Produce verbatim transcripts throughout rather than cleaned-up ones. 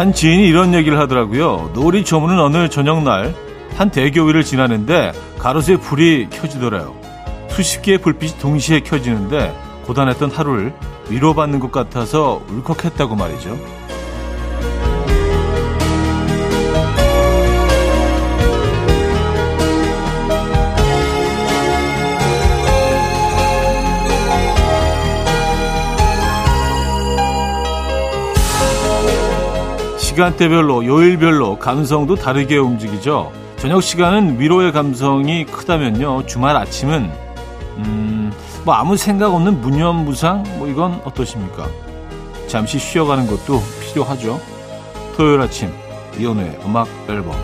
한 지인이 이런 얘기를 하더라고요. 놀이 조문은 어느 저녁날 한 대교 위를 지나는데 가로수에 불이 켜지더래요. 수십 개의 불빛이 동시에 켜지는데 고단했던 하루를 위로받는 것 같아서 울컥했다고 말이죠. 시간대별로 요일별로 감성도 다르게 움직이죠. 저녁 시간은 위로의 감성이 크다면요, 주말 아침은 음, 뭐 아무 생각 없는 무념무상, 뭐 이건 어떠십니까? 잠시 쉬어가는 것도 필요하죠. 토요일 아침 이현우의 음악 앨범,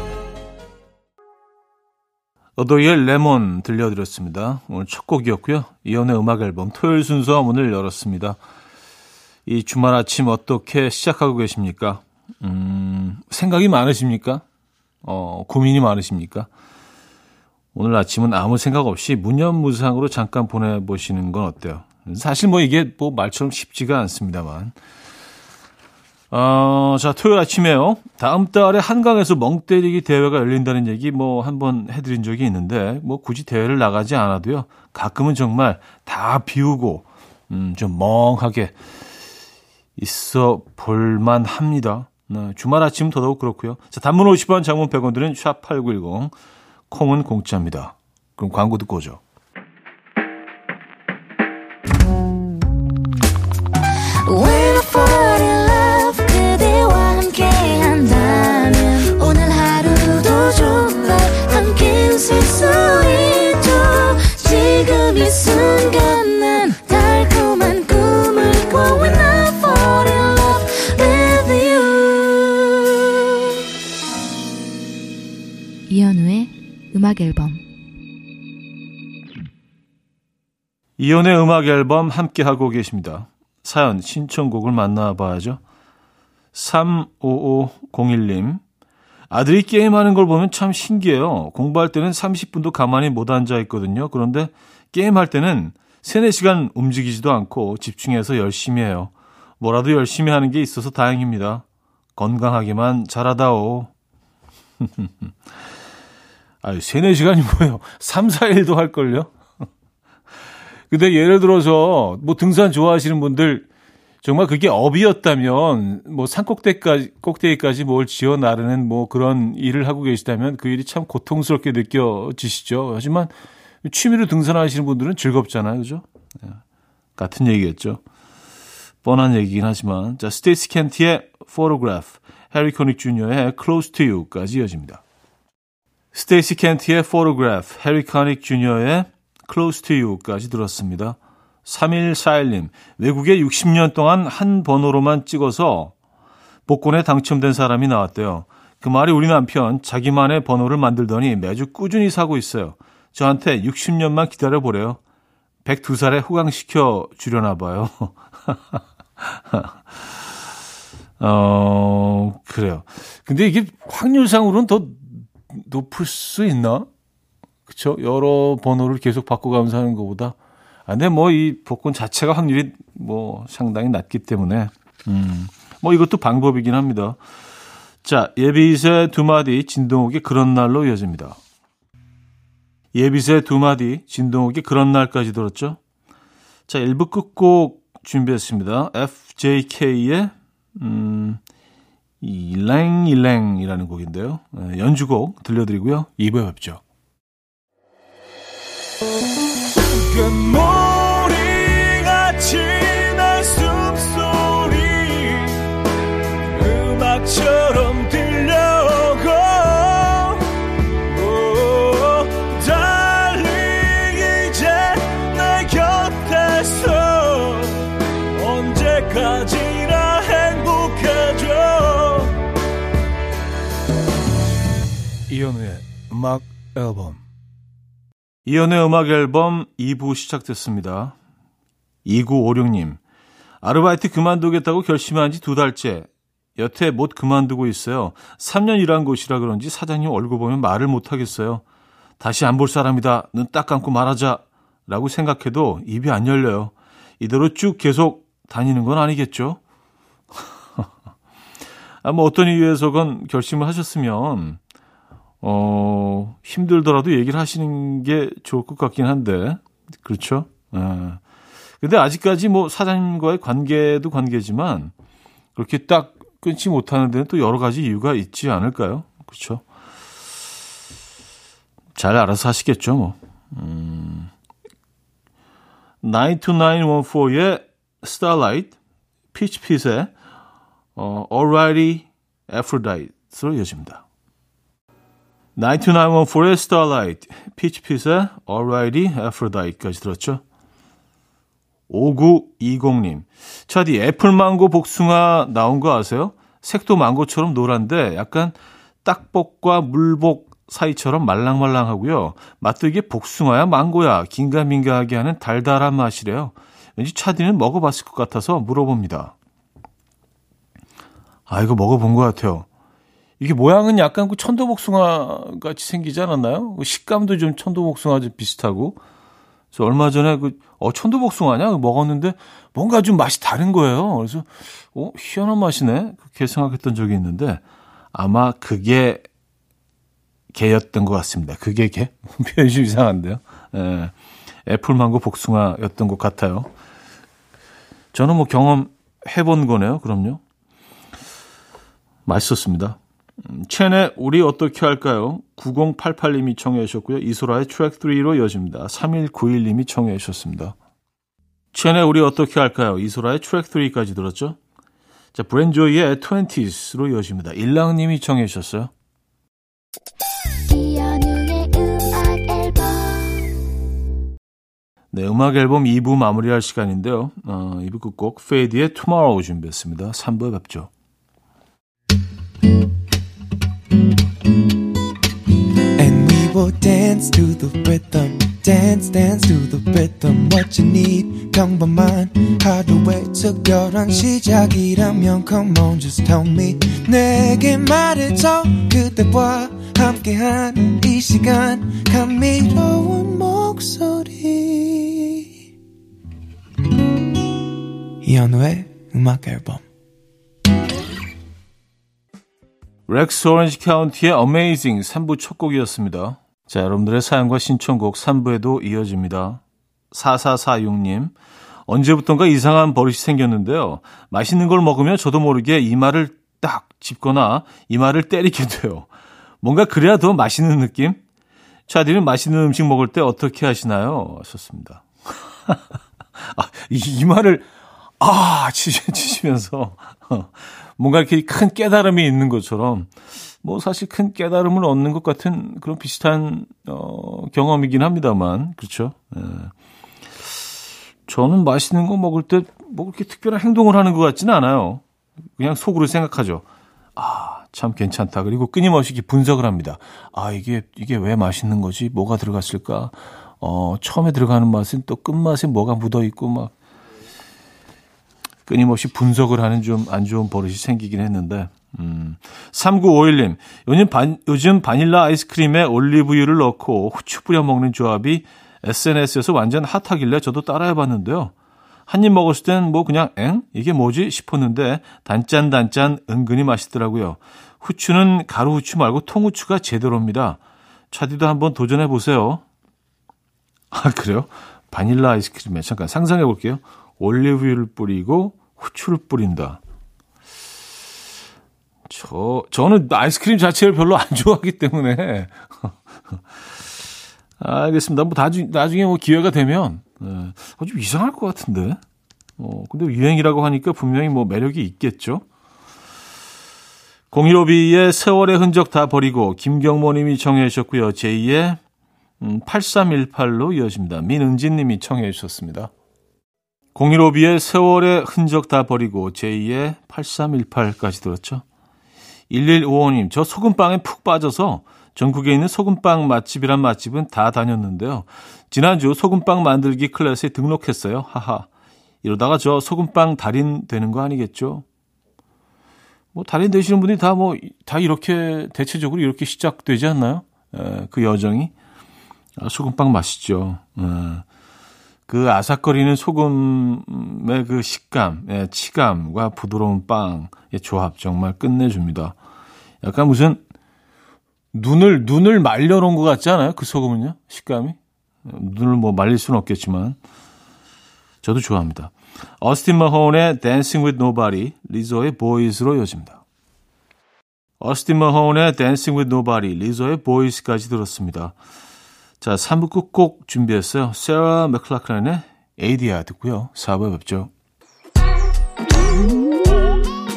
어도의 레몬 들려드렸습니다. 오늘 첫 곡이었고요. 이현우의 음악 앨범 토요일 순서 문을 열었습니다. 이 주말 아침 어떻게 시작하고 계십니까? 음, 생각이 많으십니까? 어, 고민이 많으십니까? 오늘 아침은 아무 생각 없이 무념무상으로 잠깐 보내보시는 건 어때요? 사실 뭐 이게 뭐 말처럼 쉽지가 않습니다만. 어, 자, 토요일 아침에요. 다음 달에 한강에서 멍 때리기 대회가 열린다는 얘기 뭐 한번 해드린 적이 있는데, 뭐 굳이 대회를 나가지 않아도요, 가끔은 정말 다 비우고, 음, 좀 멍하게 있어 볼만 합니다. 네, 주말 아침 더더욱 그렇고요. 자, 단문 오십 원, 장문 백 원 드는 샵 팔구일공, 콩은 공짜입니다. 그럼 광고 듣고 오죠. 이현우의 음악 앨범. 이현우의 음악 앨범 함께 하고 계십니다. 사연 신청곡을 만나봐야죠. 삼오오공일 님, 아들이 게임하는 걸 보면 참 신기해요. 공부할 때는 삼십 분도 가만히 못 앉아 있거든요. 그런데 게임할 때는 세네 시간 움직이지도 않고 집중해서 열심히 해요. 뭐라도 열심히 하는 게 있어서 다행입니다. 건강하게만 자라다오. 아유, 세네 시간이 뭐예요? 삼, 사일도 할걸요? 근데 예를 들어서, 뭐 등산 좋아하시는 분들, 정말 그게 업이었다면, 뭐 산 꼭대기까지, 꼭대기까지 뭘 지어 나르는 뭐 그런 일을 하고 계시다면 그 일이 참 고통스럽게 느껴지시죠. 하지만 취미로 등산하시는 분들은 즐겁잖아요. 그죠? 같은 얘기겠죠. 뻔한 얘기긴 하지만. 자, 스테이시 켄티의 Photograph, 해리 코닉 주니어의 Close to You까지 이어집니다. 스테이시 켄티의 Photograph, 해리 코닉 주니어의 Close to You까지 들었습니다. 삼일사일 님, 외국에 육십 년 동안 한 번호로만 찍어서 복권에 당첨된 사람이 나왔대요. 그 말이 우리 남편, 자기만의 번호를 만들더니 매주 꾸준히 사고 있어요. 저한테 육십 년만 기다려보래요. 백두 살에 호강시켜 주려나 봐요. 어, 그래요. 근데 이게 확률상으로는 더 높을 수 있나? 그쵸? 여러 번호를 계속 바꿔가면서 하는 것보다. 아, 근데 뭐 이 복권 자체가 확률이 뭐 상당히 낮기 때문에, 음, 뭐 이것도 방법이긴 합니다. 자, 예비새 두 마디, 진동욱의 그런 날로 이어집니다. 예비새 두 마디, 진동욱의 그런 날까지 들었죠. 자, 일 부 끝곡 준비했습니다. 에프제이케이의 음, 일랭일랭이라는 곡인데요. 연주곡 들려드리고요. 이 부에 뵙죠. 머리같이 날 숨소리 음악처럼 들려오고 달리 이제 내 곁에서 언제까지나 행복해져. 이현우의 음악 앨범. 이연의 음악 앨범 이 부 시작됐습니다. 이구오육 님, 아르바이트 그만두겠다고 결심한 지 두 달째. 여태 못 그만두고 있어요. 삼 년 일한 곳이라 그런지 사장님 얼굴 보면 말을 못하겠어요. 다시 안 볼 사람이다. 눈 딱 감고 말하자. 라고 생각해도 입이 안 열려요. 이대로 쭉 계속 다니는 건 아니겠죠? 뭐 어떤 이유에서건 결심을 하셨으면 어, 힘들더라도 얘기를 하시는 게 좋을 것 같긴 한데 그렇죠. 아, 근데 아직까지 뭐 사장님과의 관계도 관계지만 그렇게 딱 끊지 못하는 데는 또 여러 가지 이유가 있지 않을까요? 그렇죠. 잘 알아서 하시겠죠, 뭐. 음, 나인 투 나인 원 포의 Starlight, Peach Pit의 어, Alrighty, Aphrodite로 이어집니다. 나인 투 나인 원 포의 Starlight, Peach Pit의 Alrighty, Aphrodite까지 들었죠. 오구이공님. 차디, 애플망고 복숭아 나온 거 아세요? 색도 망고처럼 노란데 약간 딱복과 물복 사이처럼 말랑말랑하고요. 맛도 이게 복숭아야 망고야 긴가민가하게 하는 달달한 맛이래요. 왠지 차디는 먹어봤을 것 같아서 물어봅니다. 아, 이거 먹어본 것 같아요. 이게 모양은 약간 그 천도복숭아 같이 생기지 않았나요? 식감도 좀 천도복숭아 좀 비슷하고. 그래서 얼마 전에 그 어, 천도복숭아냐 먹었는데 뭔가 좀 맛이 다른 거예요. 그래서 어, 희한한 맛이네 그렇게 생각했던 적이 있는데 아마 그게 개였던 것 같습니다. 그게 개? 표현이 좀 이상한데요. 예, 애플망고 복숭아였던 것 같아요. 저는 뭐 경험해본 거네요. 그럼요. 맛있었습니다. 음, 첸의 우리 어떻게 할까요? 구공팔팔님이 청해 주셨고요. 이소라의 트랙 쓰리로 이어집니다. 삼일구일님이 청해 주셨습니다. 첸의 우리 어떻게 할까요? 이소라의 트랙 쓰리까지 들었죠. 자, 브랜조이의 트웬티스로 이어집니다. 일랑님이 청해 주셨어요. 네, 음악 앨범 이 부 마무리할 시간인데요. 어, 이 부 끝곡 페이디의 투모로우 준비했습니다. 삼 부에 뵙죠. And we will dance to the rhythm. Dance dance to the rhythm. What you need 평범한 하루의 특별한 시작이라면 Come on just tell me 내게 말해줘 그대와 함께한 이 시간 감미로운 목소리 이현우의 음악 앨범 렉스 오렌지 카운티의 어메이징 삼 부 첫 곡이었습니다. 자, 여러분들의 사연과 신청곡 삼 부에도 이어집니다. 사사사육님 언제부턴가 이상한 버릇이 생겼는데요. 맛있는 걸 먹으면 저도 모르게 이마를 딱 짚거나 이마를 때리게 돼요. 뭔가 그래야 더 맛있는 느낌? 차디는 맛있는 음식 먹을 때 어떻게 하시나요? 하셨습니다. 아, 이, 이마를 아, 치시면서 뭔가 이렇게 큰 깨달음이 있는 것처럼 뭐 사실 큰 깨달음을 얻는 것 같은 그런 비슷한 어, 경험이긴 합니다만 그렇죠. 예. 저는 맛있는 거 먹을 때 뭐 그렇게 특별한 행동을 하는 것 같지는 않아요. 그냥 속으로 생각하죠. 아, 참 괜찮다. 그리고 끊임없이 분석을 합니다. 아, 이게 이게 왜 맛있는 거지? 뭐가 들어갔을까? 어, 처음에 들어가는 맛은 또 끝맛에 뭐가 묻어 있고 막. 끊임없이 분석을 하는 좀 안 좋은 버릇이 생기긴 했는데 음. 삼구오일님 요즘, 반, 요즘 바닐라 아이스크림에 올리브유를 넣고 후추 뿌려 먹는 조합이 에스엔에스에서 완전 핫하길래 저도 따라해봤는데요. 한 입 먹었을 땐 뭐 그냥 엥? 이게 뭐지? 싶었는데 단짠단짠 은근히 맛있더라고요. 후추는 가루후추 말고 통후추가 제대로입니다. 차디도 한번 도전해보세요. 아, 그래요? 바닐라 아이스크림에 잠깐 상상해볼게요. 올리브유를 뿌리고 후추를 뿌린다. 저, 저는 아이스크림 자체를 별로 안 좋아하기 때문에. 알겠습니다. 뭐, 나중, 나중에 뭐 기회가 되면, 네. 아, 좀 이상할 것 같은데. 어, 근데 유행이라고 하니까 분명히 뭐 매력이 있겠죠. 공일오비의 세월의 흔적 다 버리고, 김경모님이 청해 주셨고요. 제이의 팔삼일팔로 이어집니다. 민은진님이 청해 주셨습니다. 공일오비의 세월의 흔적 다 버리고 제이의 팔삼일팔까지 들었죠. 일일오오님 저 소금빵에 푹 빠져서 전국에 있는 소금빵 맛집이란 맛집은 다 다녔는데요. 지난주 소금빵 만들기 클래스에 등록했어요. 하하. 이러다가 저 소금빵 달인 되는 거 아니겠죠? 뭐 달인 되시는 분이 다 뭐 다 이렇게 대체적으로 이렇게 시작되지 않나요? 에, 그 여정이 아, 소금빵 맛있죠. 에. 그 아삭거리는 소금의 그 식감, 예, 치감과 부드러운 빵의 조합 정말 끝내줍니다. 약간 무슨 눈을 눈을 말려놓은 것 같지 않아요? 그 소금은요? 식감이? 눈을 뭐 말릴 수는 없겠지만 저도 좋아합니다. 어스틴 머호운의 Dancing with Nobody, 리조의 Boys로 이어집니다. 어스틴 머호운의 Dancing with Nobody, 리조의 Boys까지 들었습니다. 자, 삼 부 끝곡 준비했어요. 세라 맥클락런의 에이디아 듣고요. 사 부에 뵙죠.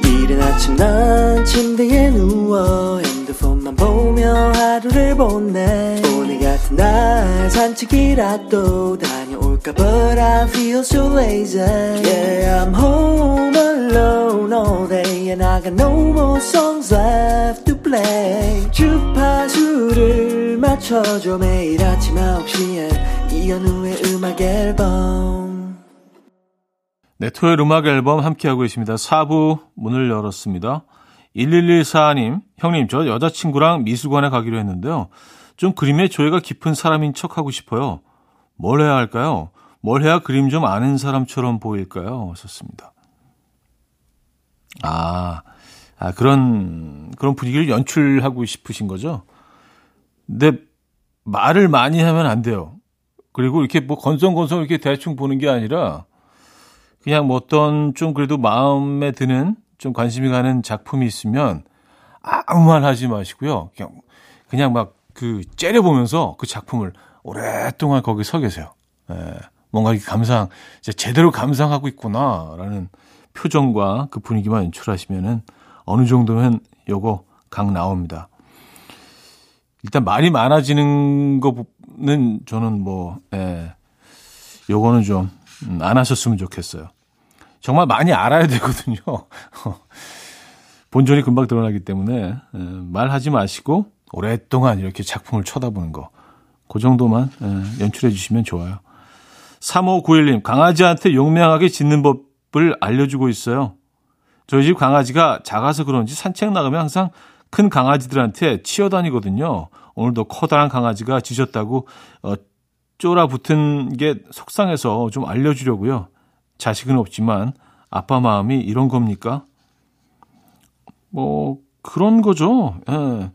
이른 아침 난 침대에 누워 핸드폰만 보며 하루를 보내. 오늘 같은 날 산책이라도 다녀올까 but I feel so lazy. Yeah, I'm home alone all day and I got no more songs left to play. 주파수를 맞춰줘. 매일 아침 아홉 시에 이현우의 음악 앨범. 네, 토요일 음악 앨범 함께하고 있습니다. 사 부 문을 열었습니다. 일일일사 님, 형님, 저 여자친구랑 미술관에 가기로 했는데요. 좀 그림에 조예가 깊은 사람인 척하고 싶어요. 뭘 해야 할까요? 뭘 해야 그림 좀 아는 사람처럼 보일까요? 썼습니다. 아, 아 그런 그런 분위기를 연출하고 싶으신 거죠? 근데 말을 많이 하면 안 돼요. 그리고 이렇게 뭐 건성건성 이렇게 대충 보는 게 아니라 그냥 뭐 어떤 좀 그래도 마음에 드는 좀 관심이 가는 작품이 있으면 아무 말 하지 마시고요. 그냥, 그냥 막 그 째려보면서 그 작품을 오랫동안 거기 서 계세요. 예, 뭔가 이렇게 감상, 이제 제대로 감상하고 있구나라는 표정과 그 분위기만 연출하시면은 어느 정도면 요거 각 나옵니다. 일단 말이 많아지는 거는 저는 뭐, 예, 요거는 좀 안 하셨으면 좋겠어요. 정말 많이 알아야 되거든요. 본전이 금방 드러나기 때문에 말하지 마시고 오랫동안 이렇게 작품을 쳐다보는 거, 그 정도만 연출해 주시면 좋아요. 삼오구일 님, 강아지한테 용맹하게 짖는 법을 알려주고 있어요. 저희 집 강아지가 작아서 그런지 산책 나가면 항상 큰 강아지들한테 치여다니거든요. 오늘도 커다란 강아지가 짖었다고 어, 쫄아붙은 게 속상해서 좀 알려주려고요. 자식은 없지만 아빠 마음이 이런 겁니까? 뭐 그런 거죠. 예.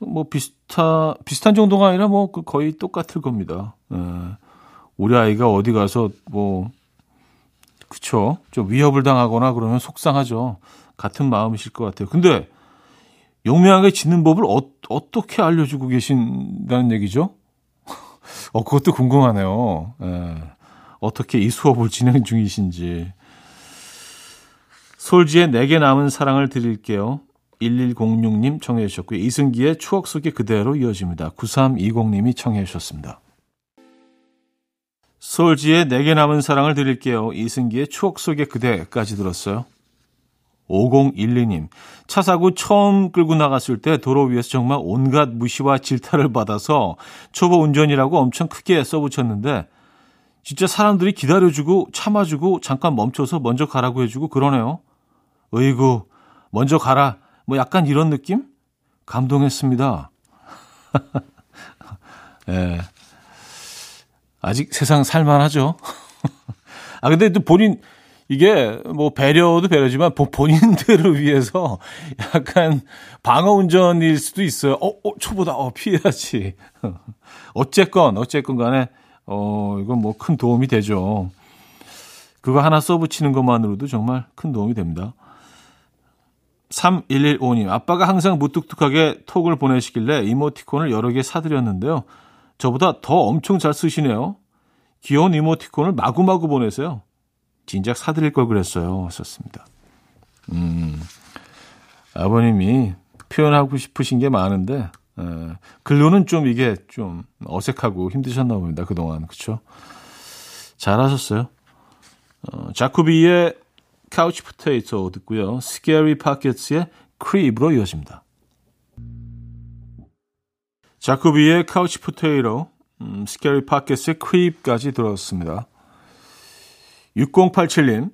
뭐 비슷하, 비슷한 정도가 아니라 뭐 거의 똑같을 겁니다. 예. 우리 아이가 어디 가서 뭐 그쵸? 좀 위협을 당하거나 그러면 속상하죠. 같은 마음이실 것 같아요. 근데 용맹하게 짖는 법을 어, 어떻게 알려주고 계신다는 얘기죠? 어 그것도 궁금하네요. 예. 어떻게 이 수업을 진행 중이신지. 솔지의 내게 남은 사랑을 드릴게요. 일일공육 님 청해 주셨고요. 이승기의 추억 속의 그대로 이어집니다. 구삼이공 님이 청해 주셨습니다. 솔지의 내게 남은 사랑을 드릴게요. 이승기의 추억 속의 그대까지 들었어요. 오공일이 님, 차 사고 처음 끌고 나갔을 때 도로 위에서 정말 온갖 무시와 질타를 받아서 초보 운전이라고 엄청 크게 써붙였는데 진짜 사람들이 기다려주고 참아주고 잠깐 멈춰서 먼저 가라고 해주고 그러네요. 어이구, 먼저 가라. 뭐 약간 이런 느낌? 감동했습니다. 예. 아직 세상 살만하죠. 아, 근데 또 본인, 이게 뭐 배려도 배려지만 본인들을 위해서 약간 방어 운전일 수도 있어요. 어, 어, 초보다. 어, 피해야지. 어쨌건, 어쨌건 간에 어, 이건 뭐 큰 도움이 되죠. 그거 하나 써붙이는 것만으로도 정말 큰 도움이 됩니다. 삼일일오 님, 아빠가 항상 무뚝뚝하게 톡을 보내시길래 이모티콘을 여러 개 사드렸는데요. 저보다 더 엄청 잘 쓰시네요. 귀여운 이모티콘을 마구마구 보내세요. 진작 사드릴 걸 그랬어요. 썼습니다. 음, 아버님이 표현하고 싶으신 게 많은데, 예, 글로는 좀 이게 좀 어색하고 힘드셨나 봅니다. 그동안. 그렇죠? 잘하셨어요. 어, 자쿠비의 카우치 포테이토 듣고요. 스케리 파켓츠의 크립으로 이어집니다. 자쿠비의 카우치 포테이토, 음, 스케리 파켓츠의 크립까지 들었습니다. 육공팔칠 님,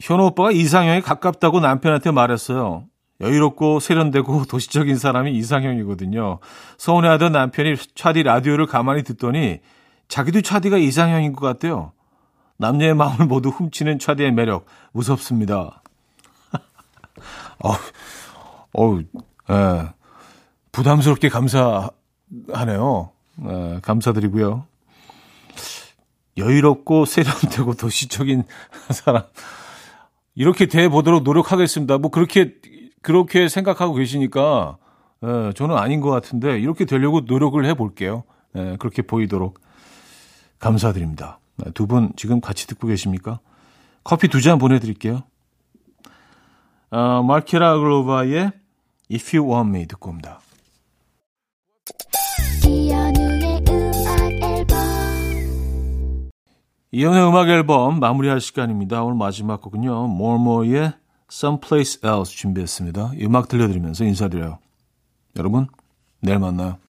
현우 오빠가 이상형에 가깝다고 남편한테 말했어요. 여유롭고 세련되고 도시적인 사람이 이상형이거든요. 서운해하던 남편이 차디 라디오를 가만히 듣더니 자기도 차디가 이상형인 것 같대요. 남녀의 마음을 모두 훔치는 차디의 매력 무섭습니다. 어우, 어우, 예, 부담스럽게 감사하네요. 예, 감사드리고요. 여유롭고 세련되고 도시적인 사람 이렇게 대해보도록 노력하겠습니다. 뭐 그렇게 그렇게 생각하고 계시니까 예, 저는 아닌 것 같은데 이렇게 되려고 노력을 해볼게요. 예, 그렇게 보이도록 감사드립니다. 두 분 지금 같이 듣고 계십니까? 커피 두 잔 보내드릴게요. 어, 마키라 글로바의 If You Want Me 듣고 옵니다. 이현우의 음악 앨범 이현우의 음악 앨범 마무리할 시간입니다. 오늘 마지막 곡은요. 모모의 Someplace Else 준비했습니다. 음악 들려드리면서 인사드려요. 여러분, 내일 만나요.